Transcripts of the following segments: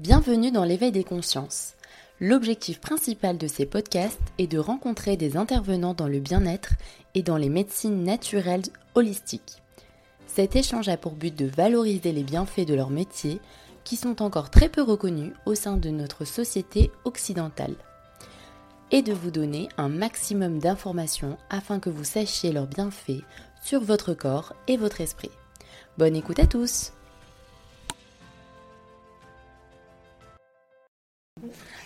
Bienvenue dans l'éveil des consciences. L'objectif principal de ces podcasts est de rencontrer des intervenants dans le bien-être et dans les médecines naturelles holistiques. Cet échange a pour but de valoriser les bienfaits de leur métier qui sont encore très peu reconnus au sein de notre société occidentale et de vous donner un maximum d'informations afin que vous sachiez leurs bienfaits sur votre corps et votre esprit. Bonne écoute à tous!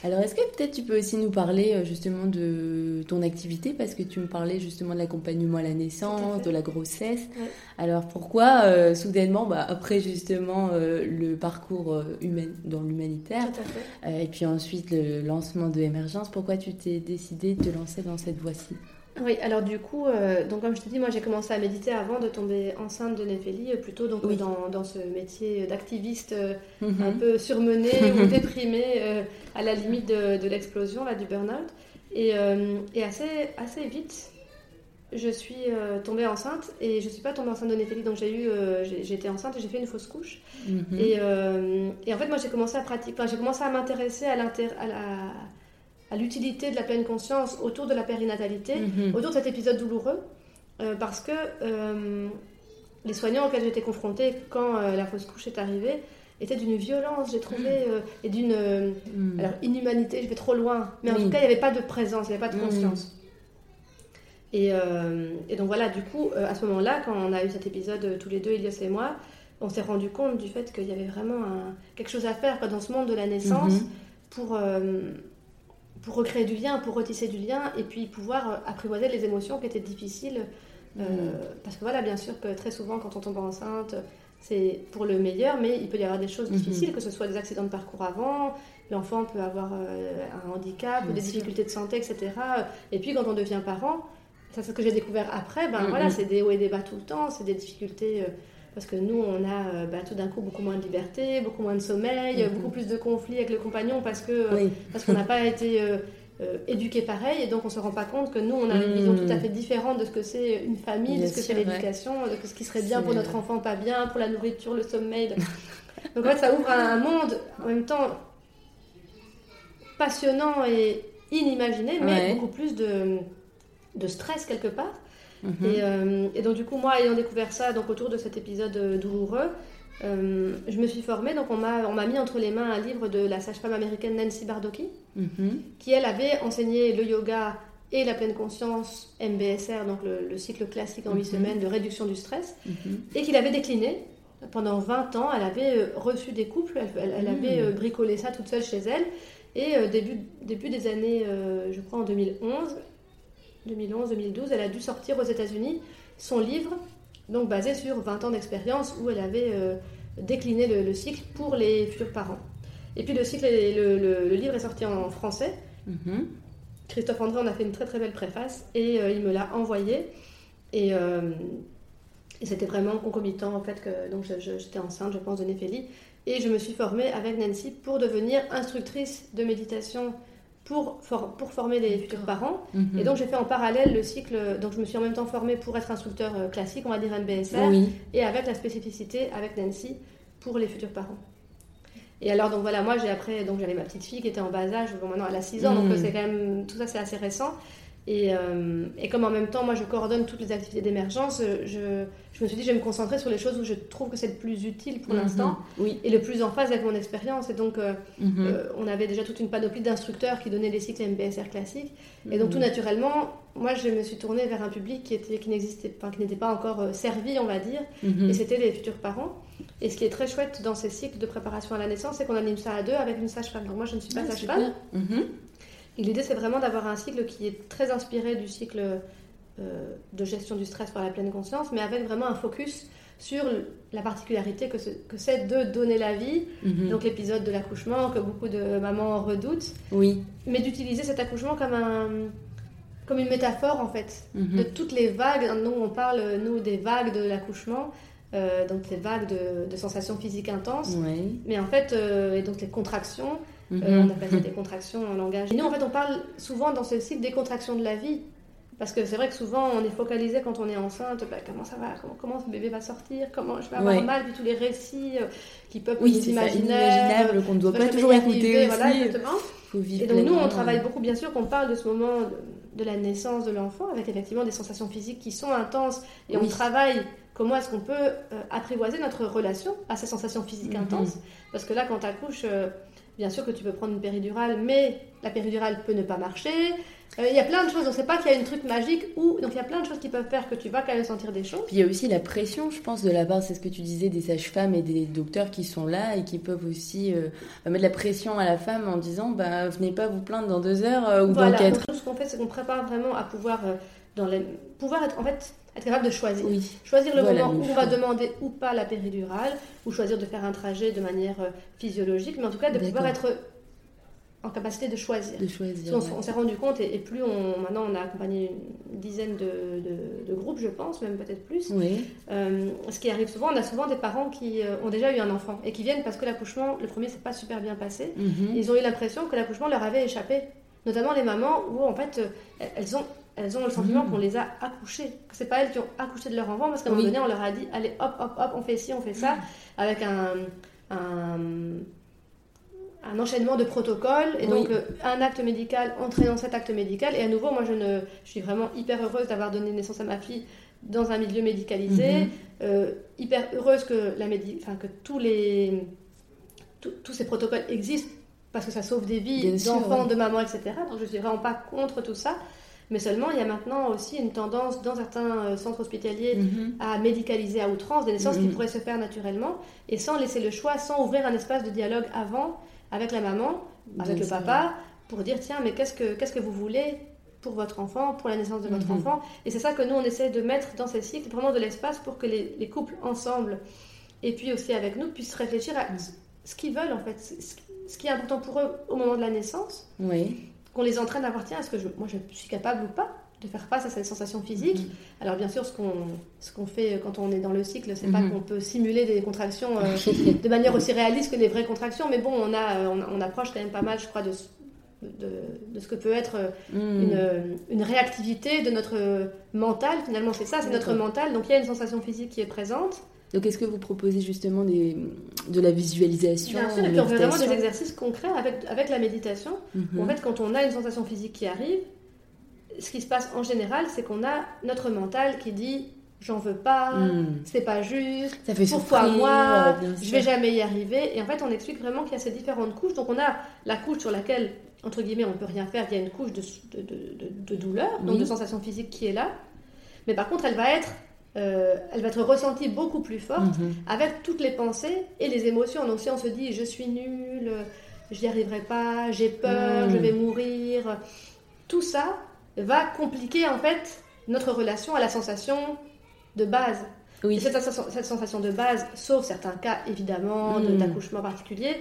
Alors est-ce que peut-être tu peux aussi nous parler justement de ton activité, parce que tu me parlais justement de l'accompagnement à la naissance, de la grossesse. Ouais. Alors pourquoi soudainement, après justement le parcours humain dans l'humanitaire et puis ensuite le lancement de Émergence, pourquoi tu t'es décidée de te lancer dans cette voie-ci? Oui, alors du coup, donc comme je te dis, moi j'ai commencé à méditer avant de tomber enceinte de Néphélie, plutôt donc oui. dans ce métier d'activiste un peu surmené ou déprimé, à la limite de l'explosion, là, du burn-out. Et assez vite, je suis tombée enceinte, et je ne suis pas tombée enceinte de Néphélie, donc j'étais enceinte et j'ai fait une fausse couche. Et en fait, moi j'ai commencé à m'intéresser à l'utilité de la pleine conscience autour de la périnatalité, autour de cet épisode douloureux, parce que les soignants auxquels j'étais confrontée quand la fausse couche est arrivée étaient d'une violence, j'ai trouvé, et d'une alors, inhumanité, je vais trop loin, mais en tout cas, il n'y avait pas de présence, il n'y avait pas de conscience. Et donc voilà, du coup, à ce moment-là, quand on a eu cet épisode, tous les deux, Elias et moi, on s'est rendu compte du fait qu'il y avait vraiment quelque chose à faire dans ce monde de la naissance pour recréer du lien, pour retisser du lien, et puis pouvoir apprivoiser les émotions qui étaient difficiles. Parce que voilà, bien sûr que très souvent, quand on tombe enceinte, c'est pour le meilleur, mais il peut y avoir des choses difficiles, que ce soit des accidents de parcours avant, l'enfant peut avoir un handicap, ou des difficultés de santé, etc. Et puis quand on devient parent, ça, c'est ce que j'ai découvert après, voilà, c'est des hauts et des bas tout le temps, c'est des difficultés... Parce que nous, on a tout d'un coup beaucoup moins de liberté, beaucoup moins de sommeil, beaucoup plus de conflits avec le compagnon parce qu'on n'a pas été éduqués pareil. Et donc, on ne se rend pas compte que nous, on a une vision tout à fait différente de ce que c'est une famille, bien de ce que sûr, c'est l'éducation, de ce qui serait bien pour notre enfant, pas bien, pour la nourriture, le sommeil. Donc, en fait, ça ouvre un monde en même temps passionnant et inimaginé, mais beaucoup plus de stress quelque part. Et donc du coup, moi, ayant découvert ça donc autour de cet épisode douloureux, je me suis formée. Donc on m'a mis entre les mains un livre de la sage-femme américaine Nancy Bardacki, qui elle avait enseigné le yoga et la pleine conscience MBSR, donc le cycle classique en 8 semaines de réduction du stress, et qu'il avait décliné pendant 20 ans. Elle avait reçu des couples, elle avait bricolé ça toute seule chez elle, et début des années, je crois en 2011-2012, elle a dû sortir aux États-Unis son livre, donc basé sur 20 ans d'expérience, où elle avait décliné le cycle pour les futurs parents. Et puis le livre est sorti en français. Christophe André en a fait une très très belle préface, et il me l'a envoyé. Et c'était vraiment concomitant, en fait, que donc j'étais enceinte, je pense, de Néphélie, et je me suis formée avec Nancy pour devenir instructrice de méditation pour former les futurs parents. Et donc j'ai fait en parallèle le cycle, donc je me suis en même temps formée pour être instructeur classique, on va dire MBSR, et avec la spécificité avec Nancy pour les futurs parents. Et alors donc voilà, moi j'avais ma petite fille qui était en bas âge, bon, maintenant elle a 6 ans, donc c'est quand même, tout ça c'est assez récent, et comme en même temps moi je coordonne toutes les activités d'émergence, je me suis dit je vais me concentrer sur les choses où je trouve que c'est le plus utile pour l'instant, et le plus en phase avec mon expérience. Et donc on avait déjà toute une panoplie d'instructeurs qui donnaient des cycles MBSR classiques, et donc tout naturellement moi je me suis tournée vers un public qui n'était pas encore servi, on va dire, et c'était les futurs parents. Et ce qui est très chouette dans ces cycles de préparation à la naissance, c'est qu'on anime ça à deux avec une sage-femme. Donc moi je ne suis pas sage-femme. Et l'idée, c'est vraiment d'avoir un cycle qui est très inspiré du cycle de gestion du stress par la pleine conscience, mais avec vraiment un focus sur la particularité que c'est de donner la vie, donc l'épisode de l'accouchement que beaucoup de mamans redoutent, mais d'utiliser cet accouchement comme une métaphore, en fait, de toutes les vagues. Nous, on parle, des vagues de l'accouchement, donc les vagues de sensations physiques intenses, mais en fait, et donc les contractions, on appelle ça des contractions en langage. Et nous, en fait, on parle souvent dans ce cycle des contractions de la vie. Parce que c'est vrai que souvent, on est focalisé quand on est enceinte, bah, comment ça va, comment ce bébé va sortir, comment je vais avoir mal, puis tous les récits qui peuvent être inimaginables, qu'on ne doit pas toujours écouter. Voilà, exactement. Et donc nous, on travaille beaucoup, bien sûr, qu'on parle de ce moment de la naissance de l'enfant, avec effectivement des sensations physiques qui sont intenses, et on travaille comment est-ce qu'on peut apprivoiser notre relation à ces sensations physiques intenses. Parce que là, quand t'accouches, bien sûr que tu peux prendre une péridurale, mais la péridurale peut ne pas marcher. Il y a plein de choses, on ne sait pas qu'il y a une truc magique où... Donc il y a plein de choses qui peuvent faire que tu vas quand même sentir des choses. Puis il y a aussi la pression, je pense, de la part, c'est ce que tu disais, des sages-femmes et des docteurs qui sont là et qui peuvent aussi mettre la pression à la femme en disant bah, « venez pas vous plaindre dans 2 heures ou dans 4 heures ». Tout ce qu'on fait, c'est qu'on prépare vraiment à pouvoir, pouvoir être, en fait, être capable de choisir. Oui. Choisir le moment où on va demander ou pas la péridurale, ou choisir de faire un trajet de manière physiologique, mais en tout cas de pouvoir être... en capacité de choisir. On s'est rendu compte, et plus maintenant on a accompagné une dizaine de groupes, je pense, même peut-être plus. Oui. Ce qui arrive souvent, on a souvent des parents qui ont déjà eu un enfant et qui viennent parce que l'accouchement, le premier, s'est pas super bien passé. Mm-hmm. Ils ont eu l'impression que l'accouchement leur avait échappé. Notamment les mamans où, en fait, elles ont le sentiment qu'on les a accouchées. C'est pas elles qui ont accouché de leur enfant parce qu'à un moment donné, on leur a dit « Allez, hop, hop, hop, on fait ci, on fait ça », avec un enchaînement de protocoles et donc un acte médical entraînant cet acte médical. Et à nouveau, moi je suis vraiment hyper heureuse d'avoir donné naissance à ma fille dans un milieu médicalisé, hyper heureuse que, tous ces protocoles existent parce que ça sauve des vies d'enfants, de mamans, etc. Donc je suis vraiment pas contre tout ça. Mais seulement, il y a maintenant aussi une tendance dans certains centres hospitaliers à médicaliser à outrance des naissances qui pourraient se faire naturellement et sans laisser le choix, sans ouvrir un espace de dialogue avant avec la maman, avec le papa, pour dire tiens, mais qu'est-ce que vous voulez pour votre enfant, pour la naissance de votre enfant. Et c'est ça que nous, on essaie de mettre dans ces cycles, vraiment de l'espace pour que les couples ensemble, et puis aussi avec nous, puissent réfléchir à ce qu'ils veulent, en fait, ce qui est important pour eux au moment de la naissance, qu'on les entraîne à voir, tiens, est-ce que moi je suis capable ou pas de faire face à cette sensation physique. Alors bien sûr, ce qu'on fait quand on est dans le cycle, c'est pas qu'on peut simuler des contractions de manière aussi réaliste que des vraies contractions, mais bon, on approche quand même pas mal, je crois, de ce que peut être une réactivité de notre mental. Finalement, c'est ça, c'est notre mental. Donc il y a une sensation physique qui est présente. Donc, est-ce que vous proposez justement de la visualisation? Bien sûr, et puis on fait vraiment des exercices concrets avec la méditation. En fait, quand on a une sensation physique qui arrive, ce qui se passe en général, c'est qu'on a notre mental qui dit « j'en veux pas, c'est pas juste, pourquoi moi, je vais jamais y arriver ». Et en fait, on explique vraiment qu'il y a ces différentes couches. Donc, on a la couche sur laquelle, entre guillemets, on peut rien faire. Il y a une couche de douleur, donc de sensation physique qui est là. Mais par contre, elle va être ressentie beaucoup plus forte avec toutes les pensées et les émotions. Donc si on se dit je suis nulle, je n'y arriverai pas, j'ai peur, je vais mourir, tout ça va compliquer en fait notre relation à la sensation de base. Oui. Et cette sensation de base, sauf certains cas évidemment d'accouchement particulier,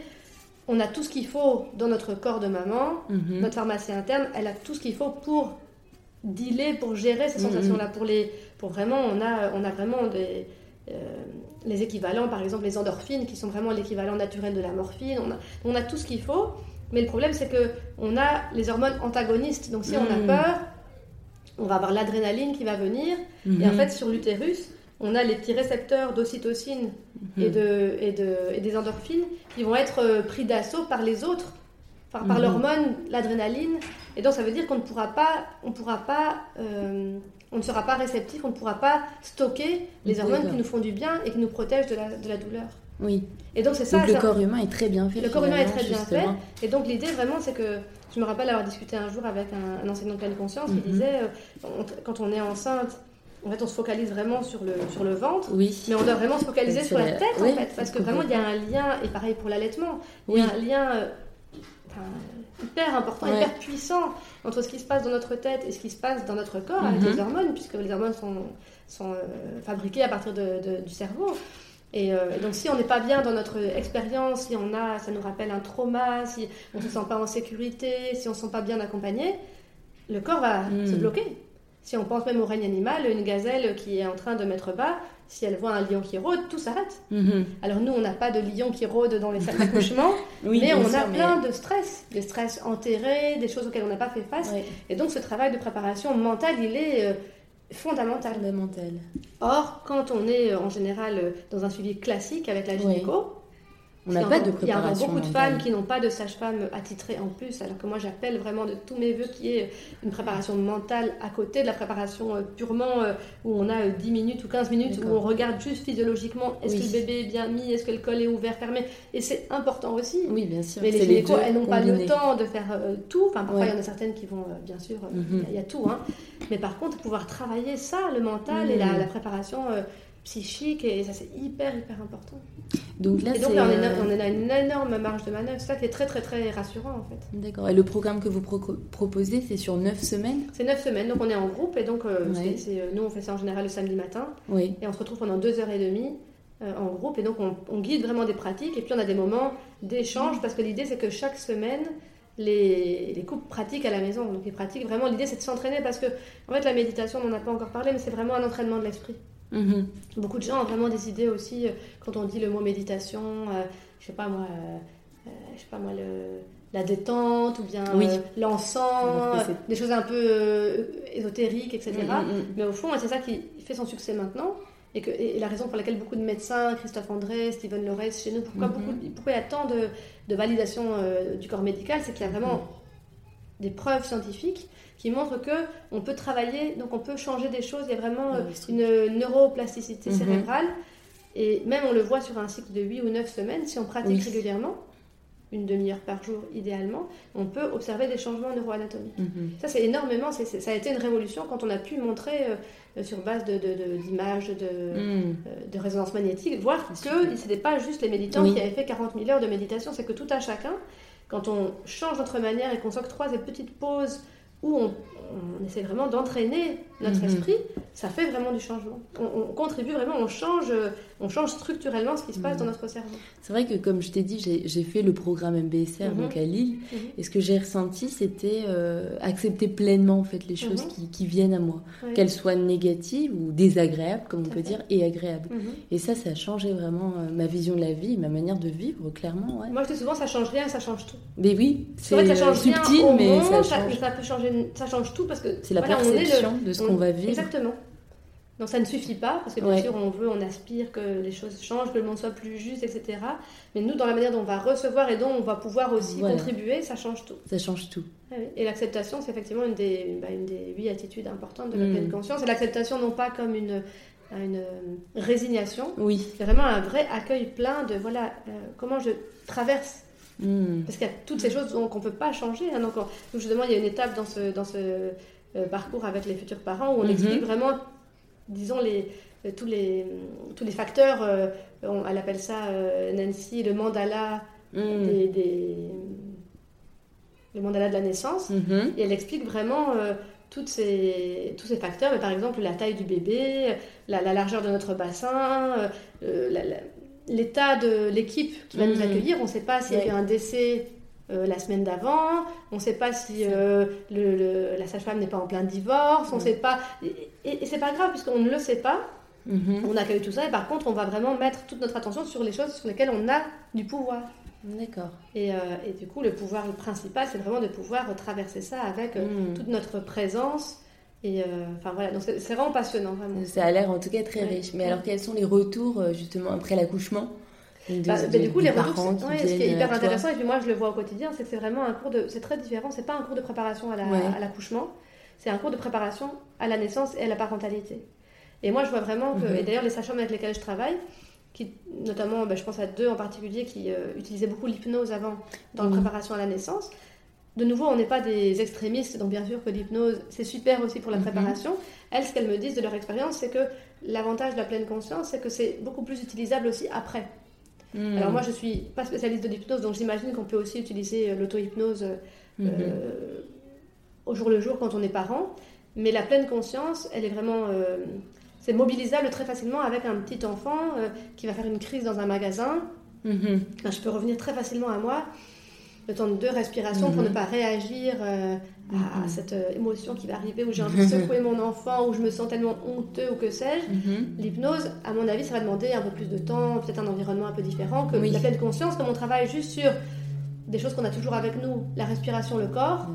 on a tout ce qu'il faut dans notre corps de maman, notre pharmacie interne, elle a tout ce qu'il faut pour dealer, pour gérer ces sensations-là, pour vraiment, on a vraiment les équivalents, par exemple les endorphines qui sont vraiment l'équivalent naturel de la morphine, on a tout ce qu'il faut, mais le problème c'est que on a les hormones antagonistes, donc si on a peur, on va avoir l'adrénaline qui va venir, et en fait sur l'utérus, on a les petits récepteurs d'ocytocine et des endorphines qui vont être pris d'assaut par les autres, par l'hormone, l'adrénaline. Et donc ça veut dire qu'on ne pourra pas, on ne sera pas réceptif, on ne pourra pas stocker les hormones qui nous font du bien et qui nous protègent de la douleur. Oui. Et donc c'est ça. Donc le corps humain est très bien fait. Le corps humain est très bien fait. Et donc l'idée vraiment, c'est que je me rappelle avoir discuté un jour avec un enseignant de pleine conscience qui disait, quand on est enceinte, en fait, on se focalise vraiment sur le ventre, mais on doit vraiment se focaliser sur la tête, en fait, parce que vraiment il y a un lien, et pareil pour l'allaitement, il y a un lien. Hyper important, hyper puissant entre ce qui se passe dans notre tête et ce qui se passe dans notre corps avec les hormones, puisque les hormones sont fabriquées à partir du cerveau. Et donc si on n'est pas bien dans notre expérience, si ça nous rappelle un trauma, si on ne se sent pas en sécurité, si on ne se sent pas bien accompagné, le corps va se bloquer. Si on pense même au règne animal, une gazelle qui est en train de mettre bas, si elle voit un lion qui rôde, tout s'arrête. Mm-hmm. Alors nous, on n'a pas de lion qui rôde dans les salles d'accouchement, oui, mais on a plein de stress, des stress enterrés, des choses auxquelles on n'a pas fait face. Oui. Et donc ce travail de préparation mentale, il est fondamental. Fondamental. Or, quand on est en général dans un suivi classique avec la gynéco, oui. On n'a pas de préparation. Il y a beaucoup de femmes qui n'ont pas de sage-femme attitrée en plus, alors que moi j'appelle vraiment de tous mes voeux qu'il y ait une préparation mentale à côté de la préparation purement où on a 10 minutes ou 15 minutes. D'accord. Où on regarde juste physiologiquement est-ce que le bébé est bien mis, est-ce que le col est ouvert, fermé, et c'est important aussi. Oui, bien sûr. Mais les gynécos, elles n'ont pas le temps de faire tout. Enfin, parfois il y en a certaines qui vont, bien sûr, il y a tout. Hein. Mais par contre, pouvoir travailler ça, le mental et la préparation psychique, et ça c'est hyper hyper important. Donc là, et donc là on a une énorme marge de manœuvre, ça qui est très très très rassurant en fait. D'accord, et le programme que vous proposez c'est sur 9 semaines ? C'est 9 semaines, donc on est en groupe et donc nous on fait ça en général le samedi matin, et on se retrouve pendant 2h30 en groupe, et donc on guide vraiment des pratiques, et puis on a des moments d'échange, parce que l'idée c'est que chaque semaine les couples pratiquent à la maison, donc ils pratiquent vraiment, l'idée c'est de s'entraîner, parce que en fait la méditation on n'en a pas encore parlé, mais c'est vraiment un entraînement de l'esprit. Mmh. Beaucoup de gens ont vraiment des idées aussi quand on dit le mot méditation, je sais pas moi la détente ou bien l'encens, des choses un peu ésotériques, etc. Mais au fond c'est ça qui fait son succès maintenant, et la raison pour laquelle beaucoup de médecins, Christophe André, Steven Laureys chez nous, pourquoi il y a tant de validation du corps médical, c'est qu'il y a vraiment des preuves scientifiques qui montrent qu'on peut travailler, donc on peut changer des choses. Il y a vraiment une neuroplasticité cérébrale. Et même on le voit sur un cycle de 8 ou 9 semaines, si on pratique régulièrement, une demi-heure par jour idéalement, on peut observer des changements neuroanatomiques. Ça, c'est énormément. Ça a été une révolution quand on a pu montrer sur base d'images, de résonance magnétique, voir que ce n'était pas juste les méditants qui avaient fait 40 000 heures de méditation, c'est que tout à chacun, quand on change notre manière et qu'on s'octroie des petites pauses où on essaie vraiment d'entraîner notre esprit, ça fait vraiment du changement. On contribue vraiment, on change structurellement ce qui se passe dans notre cerveau. C'est vrai que, comme je t'ai dit, j'ai fait le programme MBSR donc à Lille, et ce que j'ai ressenti, c'était accepter pleinement en fait, les choses qui viennent à moi, qu'elles soient négatives ou désagréables, comme on peut dire, et agréables. Et ça a changé vraiment ma vision de la vie, ma manière de vivre, clairement. Ouais. Moi, je dis souvent, ça change rien, ça change tout. Mais oui, c'est ça subtil, rien, mais monde, ça change. Ça change tout, parce que c'est la perception de ce qu'on va vivre. Exactement. Donc ça ne suffit pas, parce que bien sûr on aspire que les choses changent, que le monde soit plus juste, etc. Mais nous, dans la manière dont on va recevoir et dont on va pouvoir aussi contribuer, ça change tout. Ça change tout. Et l'acceptation, c'est effectivement une des 8 attitudes importantes de la pleine conscience. Et l'acceptation, non pas comme une résignation, c'est vraiment un vrai accueil plein de comment je traverse. Parce qu'il y a toutes ces choses qu'on ne peut pas changer. Hein, donc justement, il y a une étape dans ce parcours avec les futurs parents où on explique vraiment, disons, tous les facteurs. Elle appelle ça, Nancy, le mandala le mandala de la naissance. Et elle explique vraiment tous ces facteurs. Mais par exemple, la taille du bébé, la largeur de notre bassin, l'état de l'équipe qui va nous accueillir. On ne sait pas s'il y a eu un décès la semaine d'avant, on ne sait pas si la sage-femme n'est pas en plein divorce, on ne sait pas. Et ce n'est pas grave, puisqu'on ne le sait pas, on accueille tout ça, et par contre, on va vraiment mettre toute notre attention sur les choses sur lesquelles on a du pouvoir. D'accord. Et du coup, le pouvoir principal, c'est vraiment de pouvoir traverser ça avec toute notre présence. Et donc c'est vraiment passionnant, vraiment. Ça a l'air en tout cas très riche. Mais alors, quels sont les retours justement après l'accouchement les retours, ce qui est hyper intéressant, et puis moi je le vois au quotidien, c'est que c'est vraiment un cours c'est très différent. C'est pas un cours de préparation à l'accouchement, c'est un cours de préparation à la naissance et à la parentalité. Et moi je vois vraiment que, et d'ailleurs les sages-femmes avec lesquelles je travaille, qui notamment, je pense à deux en particulier qui utilisaient beaucoup l'hypnose avant dans la préparation à la naissance. De nouveau, on n'est pas des extrémistes, donc bien sûr que l'hypnose, c'est super aussi pour la préparation. Elles, ce qu'elles me disent de leur expérience, c'est que l'avantage de la pleine conscience, c'est que c'est beaucoup plus utilisable aussi après. Alors moi, je ne suis pas spécialiste de l'hypnose, donc j'imagine qu'on peut aussi utiliser l'auto-hypnose au jour le jour quand on est parent. Mais la pleine conscience, elle est vraiment... c'est mobilisable très facilement avec un petit enfant qui va faire une crise dans un magasin. Je peux revenir très facilement à moi. le temps de deux respirations pour ne pas réagir à cette émotion qui va arriver, où j'ai envie de secouer mon enfant, où je me sens tellement honteux ou que sais-je. L'hypnose, à mon avis, ça va demander un peu plus de temps, peut-être un environnement un peu différent que la pleine conscience, comme on travaille juste sur des choses qu'on a toujours avec nous, la respiration, le corps,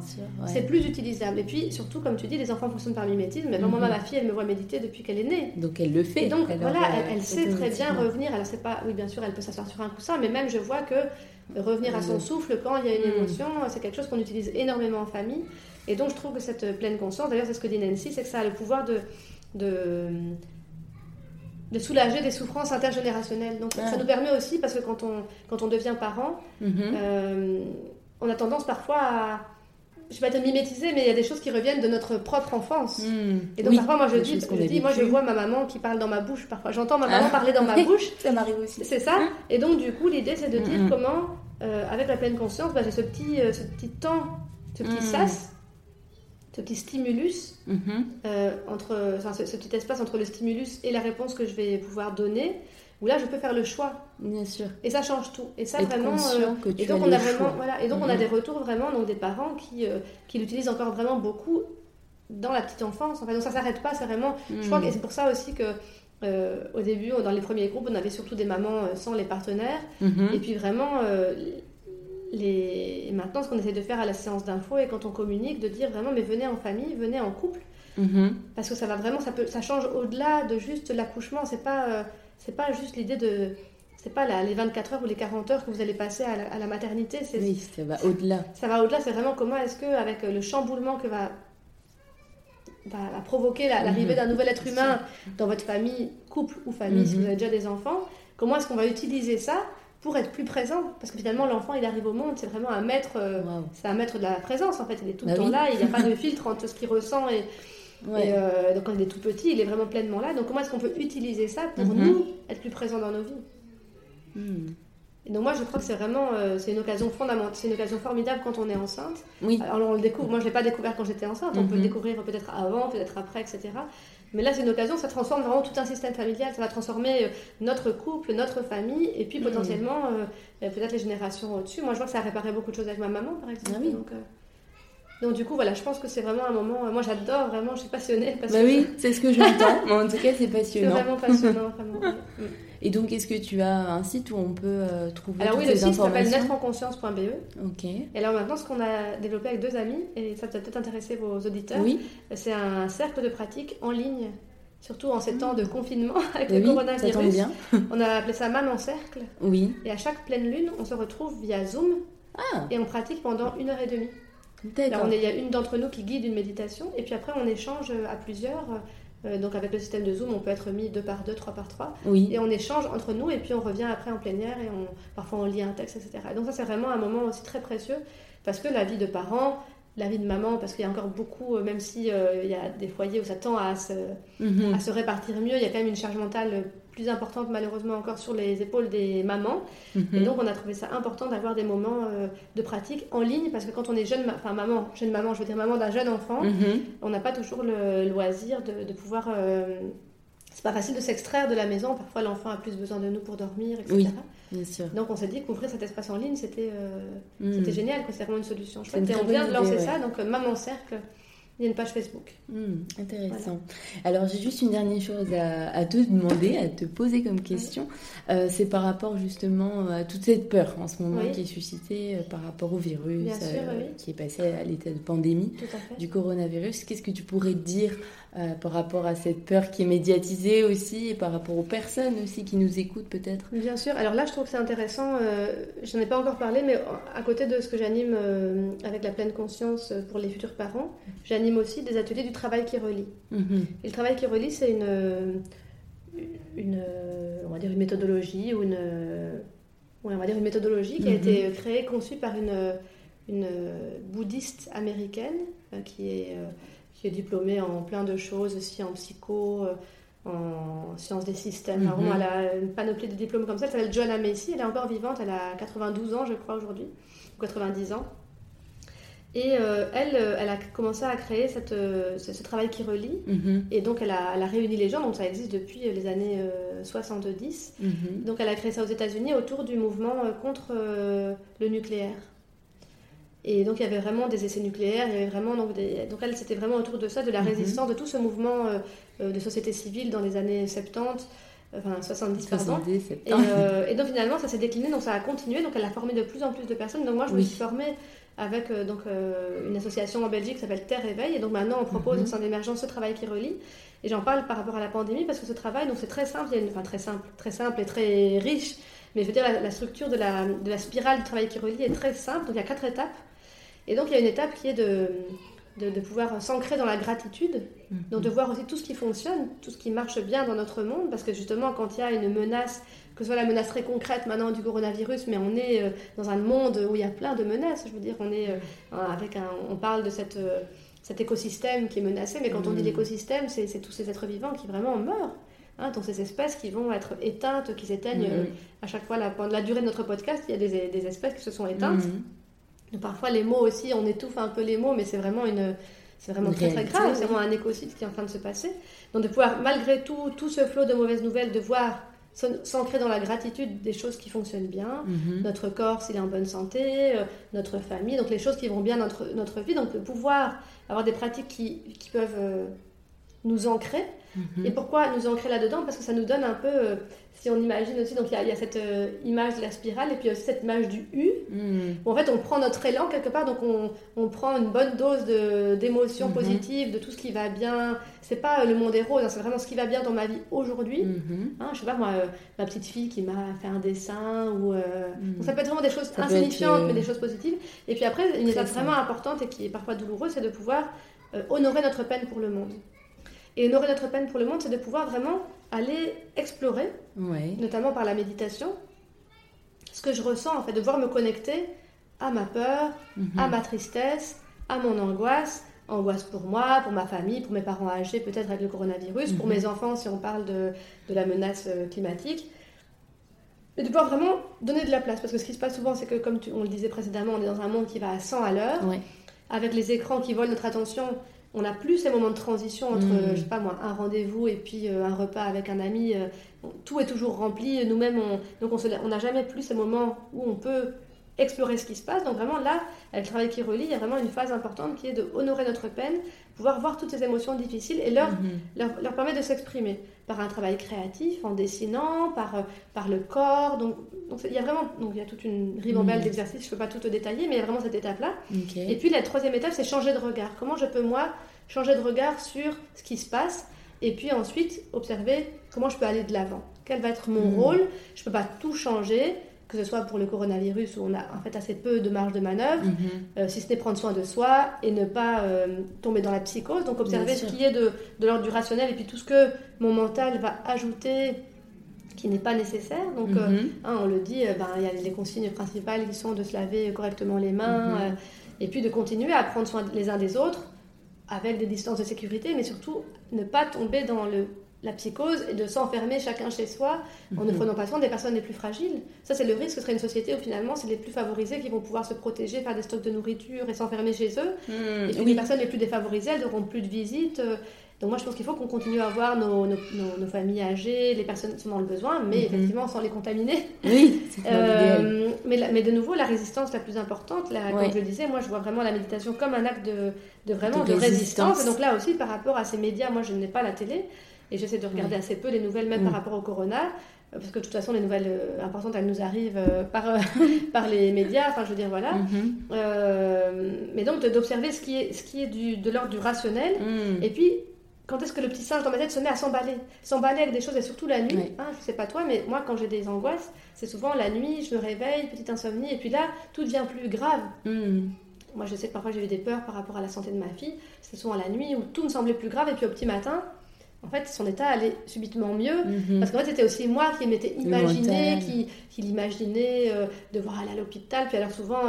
c'est plus utilisable. Et puis, surtout, comme tu dis, les enfants fonctionnent par mimétisme. Mais moi, ma fille, elle me voit méditer depuis qu'elle est née. Donc, elle le fait. Et donc, elle sait très bien revenir. Alors, c'est pas... Oui, bien sûr, elle peut s'asseoir sur un coussin, mais même, je vois que revenir à son souffle quand il y a une émotion, c'est quelque chose qu'on utilise énormément en famille. Et donc, je trouve que cette pleine conscience, d'ailleurs, c'est ce que dit Nancy, c'est que ça a le pouvoir de soulager des souffrances intergénérationnelles. Donc ça nous permet aussi, parce que quand on devient parent, on a tendance parfois à, je vais pas te mimétiser, mais il y a des choses qui reviennent de notre propre enfance. Et donc parfois moi je vois ma maman qui parle dans ma bouche, parfois j'entends ma maman parler dans ma bouche. Ça m'arrive aussi. C'est ça. Et donc du coup l'idée c'est de dire comment, avec la pleine conscience, j'ai ce petit temps, ce petit sas, ce petit stimulus, ce petit espace entre le stimulus et la réponse que je vais pouvoir donner, où là je peux faire le choix. Bien sûr. Et ça change tout. Et ça vraiment. Et donc on a vraiment, voilà. Et donc on a des retours vraiment, donc des parents qui l'utilisent encore vraiment beaucoup dans la petite enfance. En fait, donc ça s'arrête pas. C'est vraiment. Je crois que c'est pour ça aussi que au début, dans les premiers groupes, on avait surtout des mamans sans les partenaires. Et puis vraiment. Et maintenant, ce qu'on essaie de faire à la séance d'info et quand on communique, de dire vraiment, mais venez en famille, venez en couple, parce que ça va vraiment, ça change au-delà de juste l'accouchement. C'est pas juste l'idée de, c'est pas les 24 heures ou les 40 heures que vous allez passer à la maternité. Ça va au-delà. Ça va au-delà. C'est vraiment comment est-ce que avec le chamboulement que va provoquer l'arrivée d'un nouvel être humain dans votre famille, couple ou famille, si vous avez déjà des enfants, comment est-ce qu'on va utiliser ça? Pour être plus présent, parce que finalement l'enfant il arrive au monde, c'est vraiment un maître, c'est un maître de la présence en fait, il est tout le temps là, il n'y a pas de filtre entre ce qu'il ressent et donc quand il est tout petit, il est vraiment pleinement là, donc comment est-ce qu'on peut utiliser ça pour nous être plus présent dans nos vies? Et donc moi je crois que c'est vraiment c'est une occasion fondamentale, c'est une occasion formidable quand on est enceinte. Alors on le découvre, moi je l'ai pas découvert quand j'étais enceinte, on peut le découvrir peut-être avant, peut-être après, etc. Mais là, c'est une occasion, ça transforme vraiment tout un système familial. Ça va transformer notre couple, notre famille, et puis potentiellement, peut-être les générations au-dessus. Moi, je vois que ça a réparé beaucoup de choses avec ma maman, par exemple. Ah oui. Donc, du coup, voilà, je pense que c'est vraiment un moment... Moi, j'adore, vraiment, je suis passionnée. C'est ce que j'entends. Mais en tout cas, c'est passionnant. C'est vraiment passionnant, vraiment. Et donc, est-ce que tu as un site où on peut trouver toutes les informations? Alors oui, le site s'appelle naîtreenconscience.be. Ok. Et alors maintenant, ce qu'on a développé avec deux amis, et ça peut peut-être intéresser vos auditeurs, c'est un cercle de pratique en ligne, surtout en ces temps de confinement avec le coronavirus. Ça tombe bien. On a appelé ça Maman Cercle. Oui. Et à chaque pleine lune, on se retrouve via Zoom et on pratique pendant 1h30. D'accord. Il y a une d'entre nous qui guide une méditation, et puis après, on échange à plusieurs... Donc avec le système de Zoom, on peut être mis 2 par 2, 3 par 3, et on échange entre nous et puis on revient après en plein air et parfois on lit un texte, etc. Et donc ça c'est vraiment un moment aussi très précieux parce que la vie de parents, la vie de maman, parce qu'il y a encore beaucoup, même si il y a des foyers où ça tend à se répartir mieux, il y a quand même une charge mentale plus importante malheureusement encore sur les épaules des mamans. Et donc on a trouvé ça important d'avoir des moments de pratique en ligne parce que quand on est maman d'un jeune enfant, on n'a pas toujours le loisir de pouvoir... c'est pas facile de s'extraire de la maison, parfois l'enfant a plus besoin de nous pour dormir, etc. Oui, bien sûr. Donc on s'est dit qu'ouvrir cet espace en ligne, c'était génial, quoi. C'est vraiment une solution. Je crois que on vient de lancer ça, donc Maman Cercle... Il y a une page Facebook. Intéressant. Voilà. Alors, j'ai juste une dernière chose à te demander, à te poser comme question. C'est par rapport justement à toute cette peur en ce moment qui est suscitée par rapport au virus qui est passé à l'état de pandémie du coronavirus. Qu'est-ce que tu pourrais dire par rapport à cette peur qui est médiatisée aussi et par rapport aux personnes aussi qui nous écoutent peut-être? Bien sûr. Alors là, je trouve que c'est intéressant. Je n'en ai pas encore parlé, mais à côté de ce que j'anime avec la pleine conscience pour les futurs parents, j'anime aussi des ateliers du travail qui relie. Et le travail qui relie, c'est une méthodologie ou une méthodologie qui a été créée, conçue par une bouddhiste américaine qui est diplômée en plein de choses, aussi en psycho, en sciences des systèmes. Alors, elle a une panoplie de diplômes comme ça. Elle s'appelle Joanna Macy. Elle est encore vivante. Elle a 92 ans, je crois, aujourd'hui, ou 90 ans. Et elle a commencé à créer ce travail qui relie. Et donc, elle a réuni les gens. Donc, ça existe depuis les années 70. Donc, elle a créé ça aux États-Unis autour du mouvement contre le nucléaire. Et donc il y avait vraiment des essais nucléaires, il y avait vraiment donc elle, c'était vraiment autour de ça, de la résistance, de tout ce mouvement de société civile dans les années 70, enfin 70 pardon. Et donc finalement ça s'est décliné, donc ça a continué, donc elle a formé de plus en plus de personnes. Donc moi je me suis formée avec une association en Belgique qui s'appelle Terre Éveil, et donc maintenant on propose au sein d'Émergence ce travail qui relie. Et j'en parle par rapport à la pandémie parce que ce travail, donc c'est très simple, très simple et très riche. Mais je veux dire, la structure de la spirale du travail qui relie est très simple. Donc il y a 4 étapes. Et donc, il y a une étape qui est de pouvoir s'ancrer dans la gratitude, donc de voir aussi tout ce qui fonctionne, tout ce qui marche bien dans notre monde, parce que justement, quand il y a une menace, que ce soit la menace très concrète maintenant du coronavirus, mais on est dans un monde où il y a plein de menaces, je veux dire, on est on parle de cet écosystème qui est menacé, mais quand on dit l'écosystème, c'est tous ces êtres vivants qui vraiment meurent. Hein, donc ces espèces qui vont être éteintes, qui s'éteignent à chaque fois, pendant la durée de notre podcast, il y a des espèces qui se sont éteintes. Parfois les mots aussi, on étouffe un peu les mots, mais c'est vraiment très très grave, c'est vraiment un écocide qui est en train de se passer. Donc de pouvoir malgré tout ce flot de mauvaises nouvelles, de voir s'ancrer dans la gratitude des choses qui fonctionnent bien, notre corps s'il est en bonne santé, notre famille, donc les choses qui vont bien dans notre vie, donc de pouvoir avoir des pratiques qui peuvent nous ancrer. Et pourquoi nous ancrer là-dedans ? Parce que ça nous donne un peu, si on imagine aussi, donc il y a cette image de la spirale et puis aussi cette image du U, où en fait on prend notre élan quelque part, donc on prend une bonne dose d'émotions positives, de tout ce qui va bien. C'est pas le monde est rose, hein, c'est vraiment ce qui va bien dans ma vie aujourd'hui. Hein, je sais pas moi, ma petite fille qui m'a fait un dessin, ou donc ça peut être vraiment des choses insignifiantes, mais des choses positives. Et puis après, une étape vraiment importante et qui est parfois douloureuse, c'est de pouvoir honorer notre peine pour le monde. Et honorer notre peine pour le monde, c'est de pouvoir vraiment aller explorer, notamment par la méditation, ce que je ressens, en fait, de pouvoir me connecter à ma peur, à ma tristesse, à mon angoisse pour moi, pour ma famille, pour mes parents âgés, peut-être avec le coronavirus, pour mes enfants, si on parle de la menace climatique. Et de pouvoir vraiment donner de la place, parce que ce qui se passe souvent, c'est que, comme on le disait précédemment, on est dans un monde qui va à 100 à l'heure, avec les écrans qui volent notre attention. On n'a plus ces moments de transition entre, je sais pas moi, un rendez-vous et puis un repas avec un ami. Tout est toujours rempli. Nous-mêmes, on n'a jamais plus ces moments où on peut explorer ce qui se passe. Donc vraiment là, avec le travail qui relie, il y a vraiment une phase importante qui est de honorer notre peine, pouvoir voir toutes ces émotions difficiles et leur permettre de s'exprimer par un travail créatif, en dessinant, par le corps. Donc il y a vraiment toute une ribambelle d'exercices, je ne peux pas tout te détailler, mais il y a vraiment cette étape-là. Okay. Et puis la troisième étape, c'est changer de regard. Comment je peux, moi, changer de regard sur ce qui se passe et puis ensuite observer comment je peux aller de l'avant. Quel va être mon rôle ? Je ne peux pas tout changer, que ce soit pour le coronavirus où on a en fait assez peu de marge de manœuvre, si ce n'est prendre soin de soi et ne pas tomber dans la psychose, donc observer ce qui est de l'ordre du rationnel et puis tout ce que mon mental va ajouter qui n'est pas nécessaire. Donc on le dit, il y a les consignes principales qui sont de se laver correctement les mains et puis de continuer à prendre soin les uns des autres avec des distances de sécurité, mais surtout ne pas tomber dans la psychose et de s'enfermer chacun chez soi en ne prenant pas soin des personnes les plus fragiles. Ça, c'est le risque. Ce serait une société où finalement c'est les plus favorisés qui vont pouvoir se protéger, faire des stocks de nourriture et s'enfermer chez eux. Et puis les personnes les plus défavorisées, elles n'auront plus de visites. Donc moi je pense qu'il faut qu'on continue à voir nos familles âgées, les personnes qui sont dans le besoin, mais effectivement sans les contaminer. Oui, c'est mais de nouveau, la résistance la plus importante, comme je le disais, moi je vois vraiment la méditation comme un acte de résistance. Et donc là aussi, par rapport à ces médias, moi je n'ai pas la télé, et j'essaie de regarder assez peu les nouvelles, même par rapport au corona, parce que de toute façon les nouvelles importantes elles nous arrivent par les médias, enfin je veux dire voilà. Mais donc d'observer ce qui est de l'ordre du rationnel, et puis quand est-ce que le petit singe dans ma tête se met à s'emballer avec des choses, et surtout la nuit. Je sais pas toi, mais moi quand j'ai des angoisses, c'est souvent la nuit, je me réveille, petite insomnie, et puis là tout devient plus grave. Moi je sais, parfois j'ai eu des peurs par rapport à la santé de ma fille, c'est souvent la nuit où tout me semblait plus grave, et puis au petit matin, en fait, son état allait subitement mieux, parce qu'en fait, c'était aussi moi qui m'étais imaginé, qui l'imaginait devoir aller à l'hôpital. Puis alors souvent,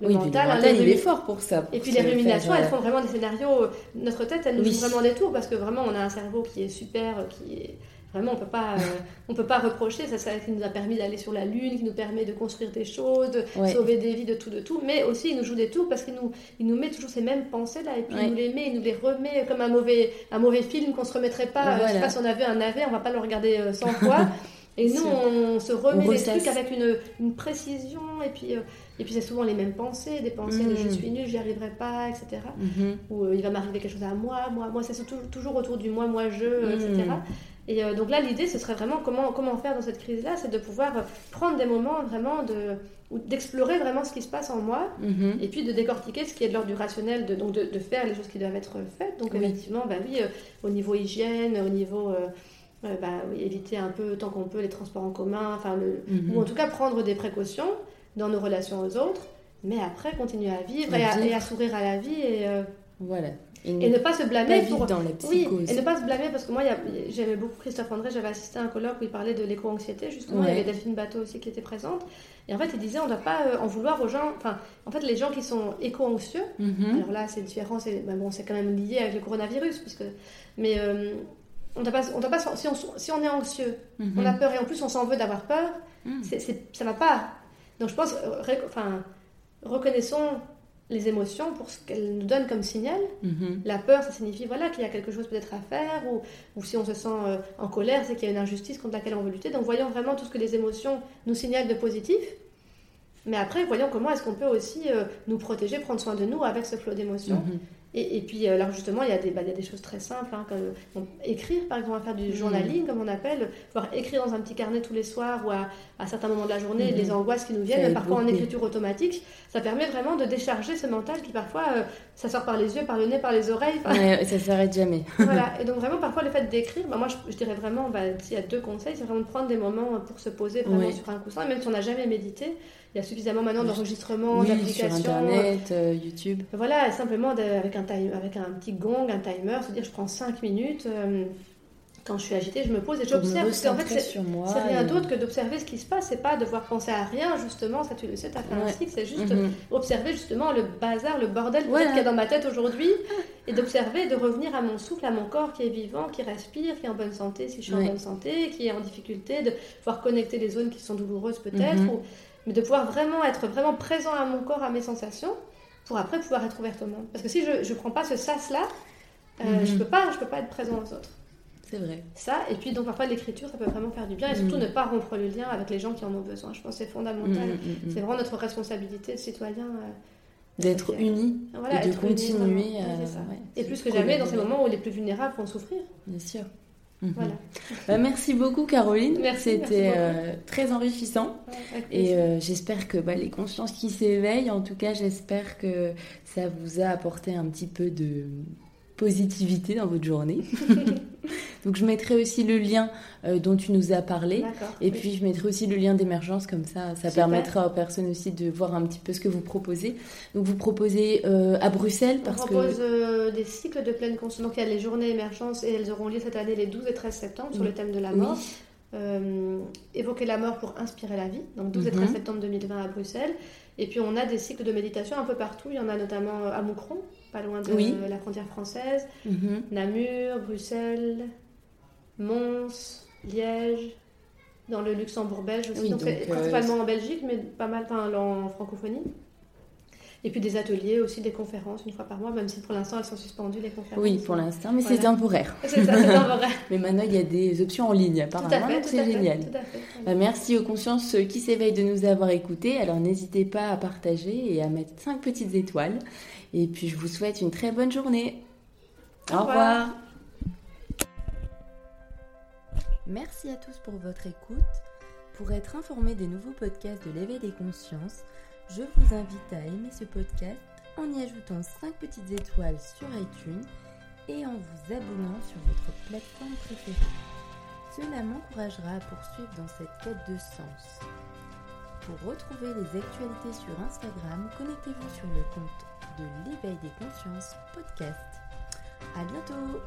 le mental il est fort pour ça. Pour et puis les ruminations, elles font vraiment des scénarios. Notre tête, elle nous joue vraiment des tours, parce que vraiment, on a un cerveau qui est super, qui est... Vraiment, on peut pas reprocher. C'est ça qui nous a permis d'aller sur la Lune, qui nous permet de construire des choses, de sauver des vies, de tout. Mais aussi, il nous joue des tours parce qu'il nous met toujours ces mêmes pensées-là. Et puis, il nous les met, il nous les remet comme un mauvais film qu'on se remettrait pas. Voilà. Je sais pas, si on avait un navet, on va pas le regarder 100 fois. Et nous, on se remet des trucs avec une précision, et puis c'est souvent les mêmes pensées, des pensées de je suis nulle, j'y arriverai pas, etc. Ou il va m'arriver quelque chose à moi, c'est toujours autour du moi, je, etc. Et donc là, l'idée, ce serait vraiment comment faire dans cette crise-là, c'est de pouvoir prendre des moments vraiment d'explorer vraiment ce qui se passe en moi, et puis de décortiquer ce qui est de l'ordre du rationnel, donc de faire les choses qui doivent être faites. Donc effectivement, au niveau hygiène, au niveau... éviter un peu tant qu'on peut les transports en commun, ou en tout cas prendre des précautions dans nos relations aux autres, mais après continuer à vivre et à sourire à la vie voilà. Et ne pas se blâmer dans la psychose. Oui, et ne pas se blâmer, parce que moi j'aimais beaucoup Christophe André, j'avais assisté à un colloque où il parlait de l'éco-anxiété, justement, il y avait Delphine Batho aussi qui était présente, et en fait il disait on ne doit pas en vouloir aux gens, en fait les gens qui sont éco-anxieux, alors là c'est différent, c'est quand même lié avec le coronavirus, mais on ne doit pas, si on est anxieux, on a peur, et en plus on s'en veut d'avoir peur, ça ne va pas. Donc je pense, reconnaissons les émotions pour ce qu'elles nous donnent comme signal. La peur, ça signifie qu'il y a quelque chose peut-être à faire, ou si on se sent en colère, c'est qu'il y a une injustice contre laquelle on veut lutter. Donc voyons vraiment tout ce que les émotions nous signalent de positif, mais après voyons comment est-ce qu'on peut aussi nous protéger, prendre soin de nous avec ce flot d'émotions. Et puis, alors justement, il y a des choses très simples, comme écrire, par exemple, à faire du journaling, comme on appelle, pouvoir écrire dans un petit carnet tous les soirs ou à certains moments de la journée, les angoisses qui nous viennent, parfois en écriture automatique, ça permet vraiment de décharger ce mental qui parfois, ça sort par les yeux, par le nez, par les oreilles. Ouais, ça ne s'arrête jamais. Voilà, et donc vraiment, parfois, le fait d'écrire, moi, je dirais vraiment, s'il y a deux conseils, c'est vraiment de prendre des moments pour se poser vraiment sur un coussin, et même si on n'a jamais médité, il y a suffisamment maintenant d'enregistrements, d'applications. Sur Internet, YouTube. Voilà, et simplement avec un petit gong, un timer, se dire je prends 5 minutes, quand je suis agitée, je me pose et j'observe. Parce qu'en fait, c'est rien d'autre que d'observer ce qui se passe, c'est pas devoir penser à rien, justement, ça tu le sais, t'as fait un cycle, c'est juste observer justement le bazar, le bordel qu'il y a dans ma tête aujourd'hui, et d'observer, de revenir à mon souffle, à mon corps qui est vivant, qui respire, qui est en bonne santé, si je suis en bonne santé, qui est en difficulté, de pouvoir connecter les zones qui sont douloureuses peut-être, mais de pouvoir vraiment être vraiment présent à mon corps, à mes sensations, pour après pouvoir être ouverte au monde. Parce que si je prends pas ce sas-là, je peux pas être présent aux autres. C'est vrai. Ça, et puis donc parfois l'écriture, ça peut vraiment faire du bien, et surtout ne pas rompre le lien avec les gens qui en ont besoin. Je pense que c'est fondamental. C'est vraiment notre responsabilité de citoyen. D'être unis et de continuer. Et plus que jamais dans ces moments où les plus vulnérables vont souffrir. Bien sûr. Voilà. Merci beaucoup Caroline, c'était très enrichissant, et j'espère que les consciences qui s'éveillent, en tout cas j'espère que ça vous a apporté un petit peu de positivité dans votre journée. Donc je mettrai aussi le lien dont tu nous as parlé. D'accord, et puis je mettrai aussi le lien d'émergence, comme ça permettra aux personnes aussi de voir un petit peu ce que vous proposez. Donc vous proposez à Bruxelles des cycles de pleine conscience. Donc il y a les journées émergence, et elles auront lieu cette année les 12 et 13 septembre sur le thème de la mort. Évoquer la mort pour inspirer la vie, donc 12 et 13 septembre 2020 à Bruxelles. Et puis on a des cycles de méditation un peu partout, il y en a notamment à Moucron, pas loin de la frontière française, Namur, Bruxelles, Mons, Liège, dans le Luxembourg-Belge aussi, donc c'est principalement en Belgique, mais pas mal en francophonie. Et puis des ateliers aussi, des conférences une fois par mois, même si pour l'instant elles sont suspendues, les conférences. Oui, pour l'instant, mais c'est temporaire. C'est ça, c'est temporaire. Mais maintenant il y a des options en ligne, apparemment, c'est génial. Tout à fait, merci aux consciences qui s'éveillent de nous avoir écoutés. Alors n'hésitez pas à partager et à mettre 5 petites étoiles. Et puis je vous souhaite une très bonne journée. Au revoir. Merci à tous pour votre écoute. Pour être informé des nouveaux podcasts de l'éveil des consciences, je vous invite à aimer ce podcast en y ajoutant 5 petites étoiles sur iTunes et en vous abonnant sur votre plateforme préférée. Cela m'encouragera à poursuivre dans cette quête de sens. Pour retrouver les actualités sur Instagram, connectez-vous sur le compte de l'éveil des consciences podcast. À bientôt!